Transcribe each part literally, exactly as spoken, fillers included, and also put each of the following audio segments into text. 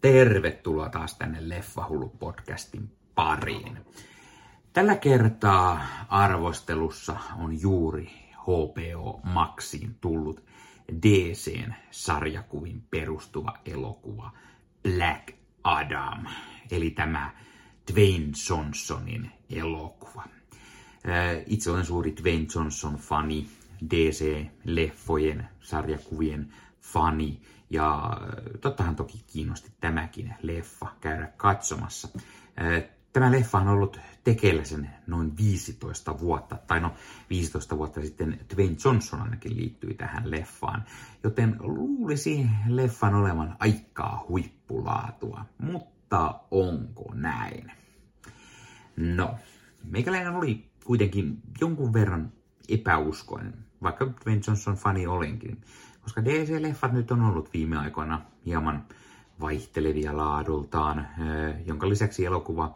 Tervetuloa taas tänne Leffahullu-podcastin pariin. Tällä kertaa arvostelussa on juuri H B O Maxiin tullut D C:n sarjakuvin perustuva elokuva Black Adam, eli tämä Dwayne Johnsonin elokuva. Itse olen suuri Dwayne Johnson-fani, D C-leffojen, sarjakuvien fani, ja tottahan toki kiinnosti tämäkin leffa käydä katsomassa. Tämä leffa on ollut tekeillä sen noin viisitoista vuotta, tai no viisitoista vuotta sitten Dwayne Johnson ainakin liittyi tähän leffaan, joten luulisi leffan olevan aikaa huippulaatua, mutta onko näin? No, meikäläinen oli kuitenkin jonkun verran epäuskoinen, vaikka Dwayne Johnson-fani olenkin, koska D C-leffat nyt on ollut viime aikoina hieman vaihtelevia laadultaan, jonka lisäksi elokuva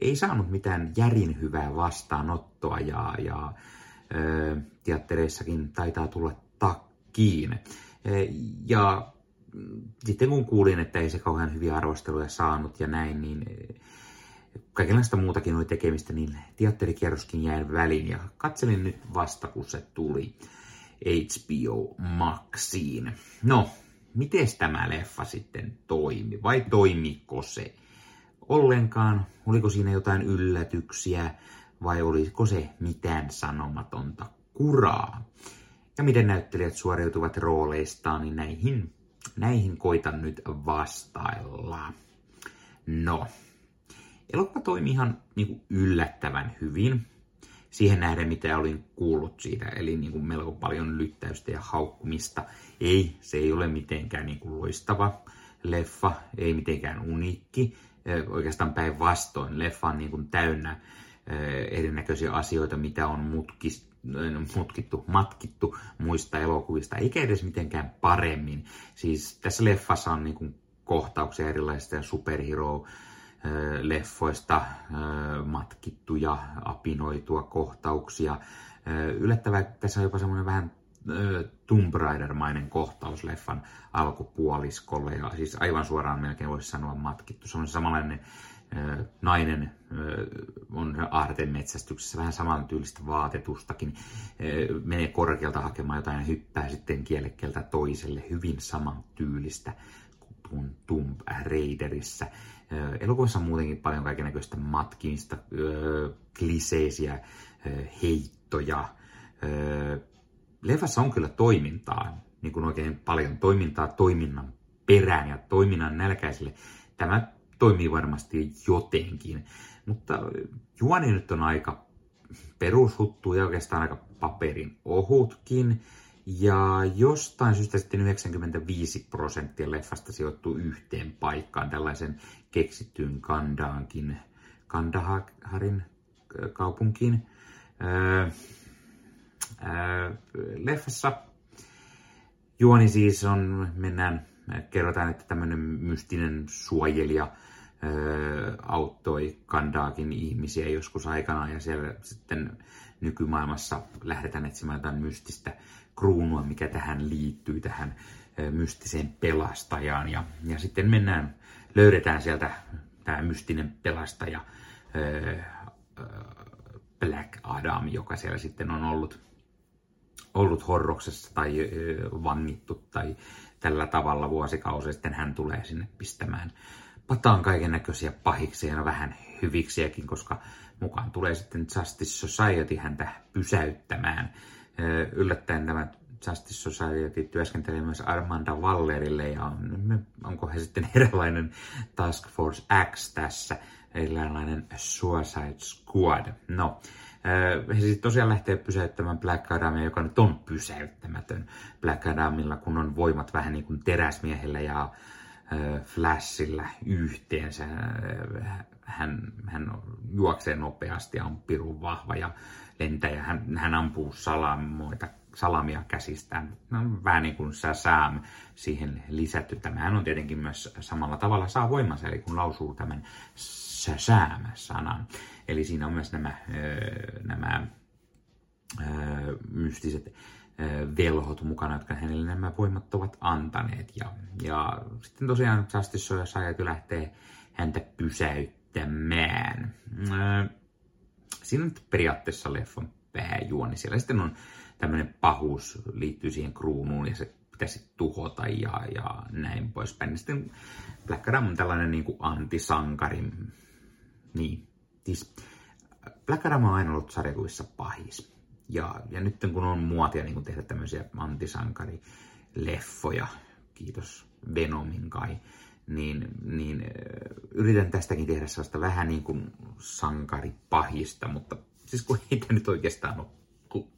ei saanut mitään järin hyvää vastaanottoa ja, ja teattereissakin taitaa tulla takkiin. Ja sitten kun kuulin, että ei se kauhean hyviä arvosteluja saanut ja näin, niin kaikenlaista muutakin oli tekemistä, niin teatterikierroskin jäi väliin ja katselin nyt vasta, kun se tuli H B O Maxiin. No, mites tämä leffa sitten toimi? Vai toimiko se ollenkaan? Oliko siinä jotain yllätyksiä? Vai oliko se mitään sanomatonta kuraa? Ja miten näyttelijät suoriutuvat rooleistaan, niin näihin, näihin koitan nyt vastailla. No, elokuva toimi ihan niinku yllättävän hyvin. Siihen nähden, mitä olin kuullut siitä, eli niin kuin melko paljon lyttäystä ja haukkumista. Ei, se ei ole mitenkään niin kuin loistava leffa, ei mitenkään uniikki. Oikeastaan päinvastoin, leffa on niin kuin täynnä erinäköisiä asioita, mitä on mutkist, mutkittu, matkittu muista elokuvista, eikä edes mitenkään paremmin. Siis tässä leffassa on niin kuin kohtauksia erilaisista superhero leffoista matkittuja, apinoitua kohtauksia. Yllättävää, tässä on jopa semmoinen vähän Tomb Raider-mainen kohtaus leffan alkupuoliskolle, ja siis aivan suoraan melkein voisi sanoa matkittu. Se on samanlainen nainen, on aartemetsästyksessä, vähän samantyylistä vaatetustakin, menee korkealta hakemaan jotain ja hyppää sitten kielekkeeltä toiselle, hyvin samantyylistä kuin Tomb Raiderissä. Elokuvassa on muutenkin paljon kaikennäköistä matkimista, kliseisiä heittoja. Leffassa on kyllä toimintaa, niin kuin oikein paljon toimintaa toiminnan perään ja toiminnan nälkäisille. Tämä toimii varmasti jotenkin, mutta juoni nyt on aika perushuttu ja oikeastaan aika paperin ohutkin. Ja jostain syystä sitten yhdeksänkymmentäviisi prosenttia leffasta sijoittuu yhteen paikkaan, tällaisen keksittyyn Kandahankin, Kandaharin kaupunkiin. Öö, öö, leffassa juoni siis on, mennään, kerrotaan, että tämmöinen mystinen suojelija öö, auttoi Kandahakin ihmisiä joskus aikanaan, ja siellä sitten nykymaailmassa lähdetään etsimään jotain mystistä kruunua, mikä tähän liittyy, tähän mystiseen pelastajaan. Ja, ja sitten mennään, löydetään sieltä tämä mystinen pelastaja Black Adam, joka siellä sitten on ollut, ollut horroksessa tai vangittu tai tällä tavalla vuosikausia. Sitten hän tulee sinne pistämään pataan kaikennäköisiä pahiksi ja vähän hyviksiäkin, koska mukaan tulee sitten Justice Society häntä pysäyttämään. Yllättäen tämä Justice Society työskentelee myös Armanda Wallerille, ja on, onko he sitten erilainen Task Force X tässä, erilainen Suicide Squad. No, he sitten tosiaan lähtee pysäyttämään Black Adamia, joka nyt on pysäyttämätön Black Adamilla, kun on voimat vähän niin kuin teräsmiehellä ja Flashilla yhteensä. Hän, hän juoksee nopeasti ja on pirun vahva ja lentää, ja hän, hän ampuu salamoita, salamia käsistään. No, vähän niin kuin Shazam siihen lisätty. Tämähän on tietenkin myös samalla tavalla saa voimansa, eli kun lausuu tämän Shazam-sanan. Eli siinä on myös nämä, nämä mystiset velhot mukana, jotka hänelle nämä voimat ovat antaneet. Ja, ja sitten tosiaan Justice Society lähtee häntä pysäyttämään. Siinä nyt periaatteessa leffan pääjuoni. Siellä sitten on tämmöinen pahuus, liittyy siihen kruunuun ja se pitäisi tuhota ja, ja näin poispäin. Sitten Black Adam on tällainen niin kuin antisankari. Niin, siis Black Adam on aina ollut sarjakuvissa pahis. Ja, ja nyt kun on muotia niin kun tehdä tämmöisiä antisankarileffoja, kiitos Venomin kai, niin, niin yritän tästäkin tehdä sellaista vähän niin kuin sankaripahista, mutta siis kun ei tämä nyt oikeastaan ole, kun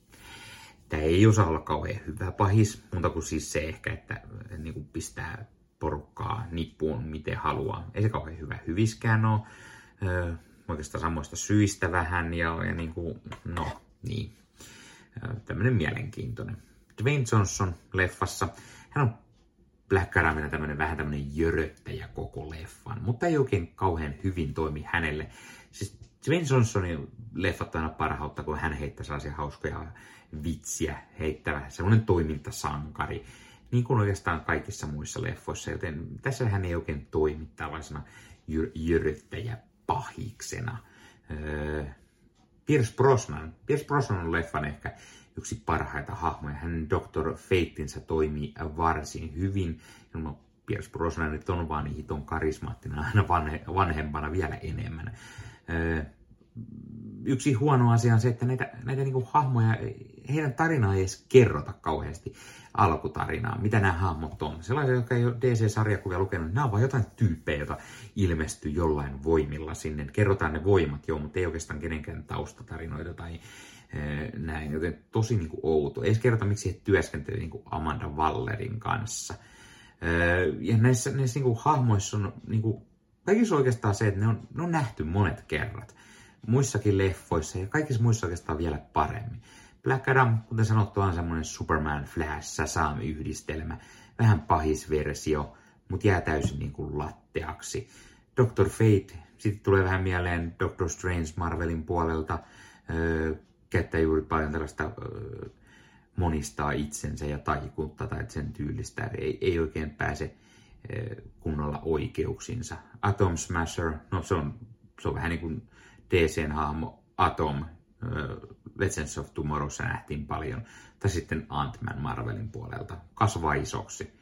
tämä ei osaa olla kauhean hyvä pahis, muuta kuin siis se ehkä, että niin kuin pistää porukkaa nippuun miten haluaa. Ei se kauhean hyvä hyviskään ole, öö, oikeastaan samoista syistä vähän ja, ja niin kuin, no niin. Tämmöinen mielenkiintoinen. Dwayne Johnson leffassa. Hän on Black Adamina tämmöinen vähän tämmöinen jöröttäjä koko leffan, mutta ei oikein kauhean hyvin toimi hänelle. Siis Dwayne Johnsonin leffat aina parhautta, kun hän heittää sellaisia hauskoja vitsiä, heittävä semmoinen toimintasankari, niin kuin oikeastaan kaikissa muissa leffoissa, joten tässä hän ei oikein toimi tällaisena jör- jöröttäjä pahiksena. Öö, Pierce Brosnan. Pierce Brosnan on leffan ehkä yksi parhaita hahmoja. Hänen doktor Fateinsä toimii varsin hyvin. No, Pierce Brosnan nyt on vaan hiton karismaattina aina vanhempana vielä enemmän. Öö, yksi huono asia on se, että näitä, näitä niinku hahmoja, heidän tarinaa ei edes kerrota kauheasti alkutarinaa. Mitä nämä hahmot on? Sellaisia, jotka ei ole D C-sarjakuvia lukenut, nämä on vaan jotain tyyppejä, joita ilmestyy jollain voimilla sinne. Kerrotaan ne voimat, joo, mutta ei oikeastaan kenenkään taustatarinoita tai ee, näin. Joten tosi niinku outo. Ei edes kerrota, miksi he työskentelevät niinku Armanda Wallerin kanssa. Ee, ja näissä, näissä niinku hahmoissa on niinku, kaikissa oikeastaan se, että ne on, ne on nähty monet kerrat. Muissakin leffoissa ja kaikissa muissa oikeastaan vielä paremmin. Black Adam, kuten sanottu, on semmoinen Superman, Flash, Shazam-yhdistelmä. Vähän pahis versio, mutta jää täysin niin kuin latteaksi. doctor Fate, sitten tulee vähän mieleen doctor Strange Marvelin puolelta. Öö, käyttää juuri paljon tällaista öö, monistaa itsensä ja taikuutta tai sen tyylistä. Ei, ei oikein pääse öö, kunnolla oikeuksinsa. Atom Smasher, no se on, se on vähän niin kuin D C:n hahmo Atom, Legends of Tomorrow nähtiin paljon, tai sitten Ant-Man Marvelin puolelta, kasvaa isoksi.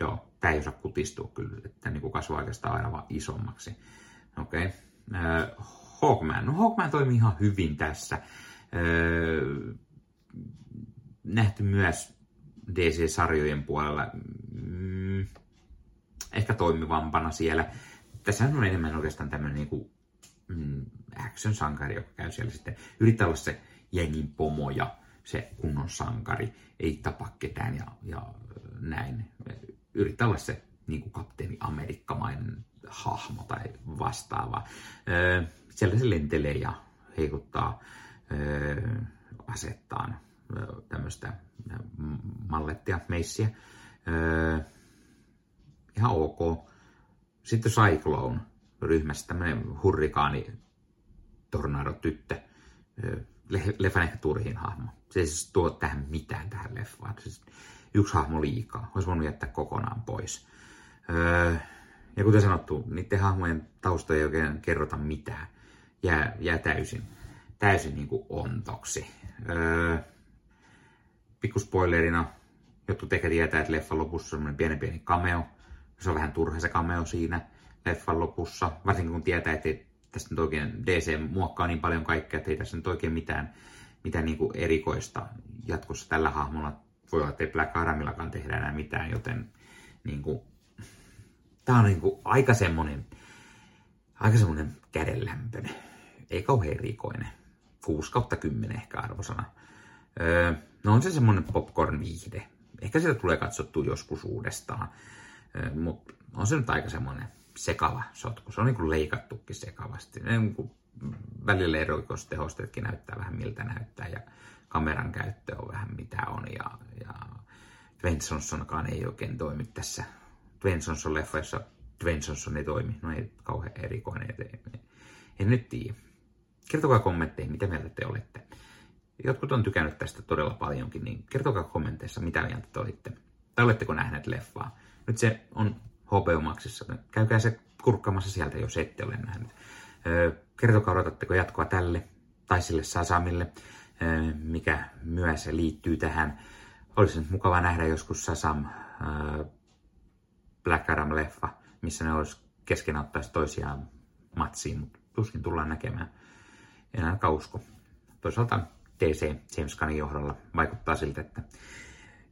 Joo, tää ei osaa kutistua kyllä, että niinku kasvaa oikeastaan aina vaan isommaksi. Okei. Okay. Hawkman. No Hawkman toimii ihan hyvin tässä. Nähty myös D C-sarjojen puolella, ehkä toimivampana siellä. Tässä on enemmän oikeastaan tämmöinen niinku action-sankari, joka käy siellä sitten, yrittää olla se jengin pomo ja se kunnon sankari, ei tapa ketään ja, ja näin. Yrittää olla se niin kuin kapteeni amerikkamainen hahmo tai vastaava. Siellä se lentelee ja heikuttaa asettaan tämmöistä mallettia, meissiä. Ihan ok. Sitten Cyclone. Ryhmässä tämmöinen hurrikaani tornadotyttö. Leffan ehkä turhin hahmo. Se ei siis tuo tähän mitään tähän leffaan. Siis yksi hahmo liikaa. Olisi voinut jättää kokonaan pois. Öö, ja kuten sanottu, niiden hahmojen taustoja ei oikein kerrota mitään. Jää, jää täysin, täysin niin kuin ontoksi. Öö, pikku spoilerina, jotkut ehkä tietää, että leffan lopussa on pienen pieni cameo. Se on vähän turha se cameo siinä leffan lopussa, varsinkin kun tietää, että tästä nyt oikein D C muokkaa niin paljon kaikkea, että ei tässä nyt oikein mitään, mitään niin kuin erikoista jatkossa tällä hahmolla. Voi olla, että ei Black Adamillakaan tehdä enää mitään, joten niin kuin, tämä on niin kuin aika semmoinen aika semmoinen kädenlämpöinen, ei kauhean erikoinen. kuusi kautta kymmenen ehkä arvosana. Öö, no on se semmoinen popcorn-viihde. Ehkä sitä tulee katsottua joskus uudestaan, öö, mutta on se nyt aika semmoinen sekava sotku. Se on niin kuin leikattukin sekavasti. Niin kuin välillä erikoistehosteetkin näyttää vähän miltä näyttää ja kameran käyttö on vähän mitä on. Ja, ja Dwayne Johnsonkaan ei oikein toimi tässä. Dwayne Johnson leffa, jossa Dwayne Johnson ei toimi. No ei kauhean erikoinen. En nyt tiedä. Kertokaa kommentteihin, mitä mieltä te olette. Jotkut on tykännyt tästä todella paljonkin, niin kertokaa kommenteissa, mitä mieltä te olitte. Tai oletteko nähneet leffaa? Nyt se on H B O Maxissa. Käykää se kurkkaamassa sieltä, jos ette ole nähnyt. Öö, kertokaa, odotatteko jatkoa tälle tai sille Shazamille, öö, mikä myös liittyy tähän. Olisi nyt mukava nähdä joskus Shazam, öö, Black Adam-leffa, missä ne olisi kesken ottaisi toisiaan matsiin, mutta tuskin tullaan näkemään. En ainakaan usko. Toisaalta D C James Canning johdolla vaikuttaa siltä, että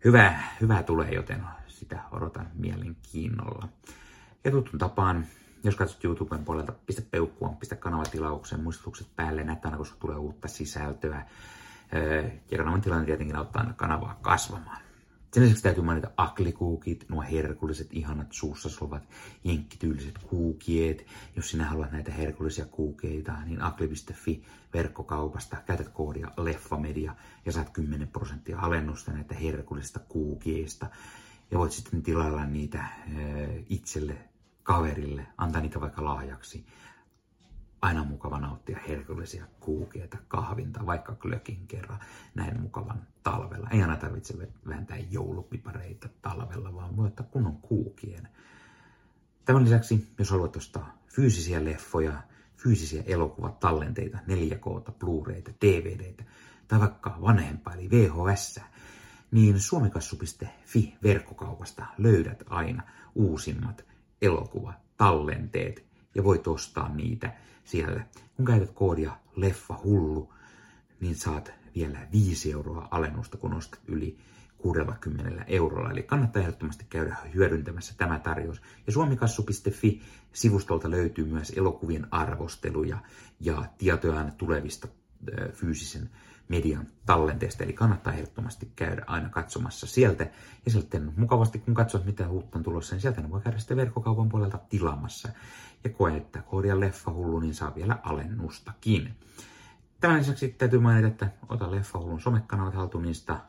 hyvää, hyvää tulee, joten sitä odotan mielenkiinnolla. Ja tutun tapaan, jos katsot YouTuben puolelta, pistä peukkua, pistä kanavatilaukseen, muistutukset päälle, näet aina, koska tulee uutta sisältöä. Ja kanavan tilanne tietenkin auttaa aina kanavaa kasvamaan. Sen lisäksi täytyy mainita aglikuukit, nuo herkulliset, ihanat, suussa suluvat, jenkkityyliset kuukiet. Jos sinä haluat näitä herkullisia kuukeita, niin agli piste fi verkkokaupasta käytät koodia Leffamedia ja saat kymmenen prosenttia alennusta näitä herkullisista kuukieista. Ja voit sitten tilailla niitä itselle, kaverille, antaa niitä vaikka lahjaksi. Aina mukava nauttia herkullisia kuukeita, kahvinta, vaikka klökin kerran näin mukavan talvella. Ei aina tarvitse vääntää joulupipareita talvella, vaan voi ottaa kunnon kuukien. Tämän lisäksi, jos haluat ostaa fyysisiä leffoja, fyysisiä elokuvatallenteita, neljä K-ta, Blu-rayta, D V D-tä tai vaikka vanhempaa eli V H S, niin suomikassu piste fi verkkokaupasta löydät aina uusimmat elokuvatallenteet ja voit ostaa niitä siellä. Kun käytät koodia leffahullu, niin saat vielä viisi euroa alennusta, kun ostat yli kuusikymmentä eurolla. Eli kannattaa ehdottomasti käydä hyödyntämässä tämä tarjous. Ja suomikassu piste fi-sivustolta löytyy myös elokuvien arvosteluja ja tietoja tulevista fyysisen median tallenteesta. Eli kannattaa ehdottomasti käydä aina katsomassa sieltä. Ja sitten mukavasti, kun katsot mitä uutta on tulossa, niin sieltä voi käydä sitten verkkokaupan puolelta tilaamassa. Ja koe, että koodia leffahullu, niin saa vielä alennustakin. Tämän lisäksi täytyy mainita, että ota Leffahullun somekanavat haltuun, niistä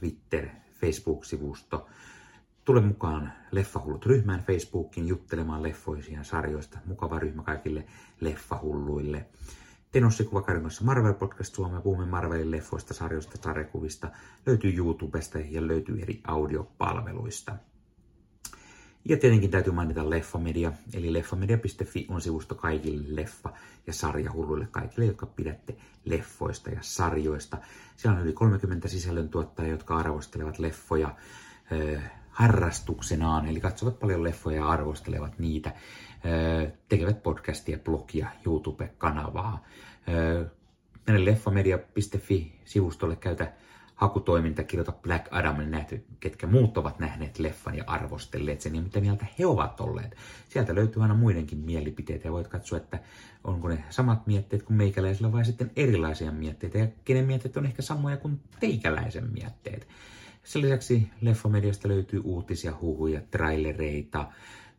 Twitter, Facebook-sivusto. Tule mukaan Leffahullut-ryhmään Facebookiin juttelemaan leffoisia sarjoista. Mukava ryhmä kaikille leffahulluille. Tenossikuvakarjun kanssa Marvel Podcast Suomea, puhumme Marvelin leffoista, sarjoista, sarjakuvista. Löytyy YouTubesta ja löytyy eri audiopalveluista. Ja tietenkin täytyy mainita Leffamedia, eli leffamedia piste fi on sivusto kaikille leffa- ja sarjahulluille, kaikille, jotka pidätte leffoista ja sarjoista. Siellä on yli kolmekymmentä sisällöntuottajia, jotka arvostelevat leffoja ö, harrastuksenaan, eli katsovat paljon leffoja ja arvostelevat niitä, ö, tekevät podcastia, blogia, YouTube-kanavaa. Ö, mene leffamedia piste fi-sivustolle, käytä hakutoiminta, kirjoita Black Adam, niin näet, ketkä muut ovat nähneet leffan ja arvostelleet sen ja mitä mieltä he ovat olleet. Sieltä löytyy aina muidenkin mielipiteitä ja voit katsoa, että onko ne samat mietteet kuin meikäläisillä vai sitten erilaisia mietteitä. Ja kenen mietteet on ehkä samoja kuin teikäläisen mietteet. Sen lisäksi Leffamediasta löytyy uutisia, huhuja, trailereita,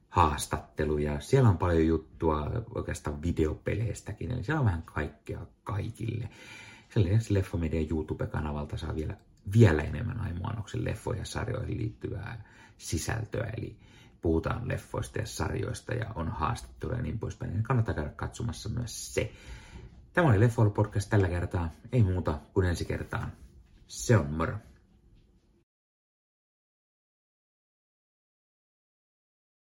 haastatteluja. Siellä on paljon juttua oikeastaan videopeleistäkin, eli siellä on vähän kaikkea kaikille. Sen lisäksi Leffamedian YouTube-kanavalta saa vielä, vielä enemmän aimuannoksen leffoihin ja sarjoihin liittyvää sisältöä. Eli puhutaan leffoista ja sarjoista ja on haastatteluja ja niin poispäin. Eli kannattaa käydä katsomassa myös se. Tämä oli Leffoilu-podcast tällä kertaa. Ei muuta kuin ensi kertaan. Se on moro.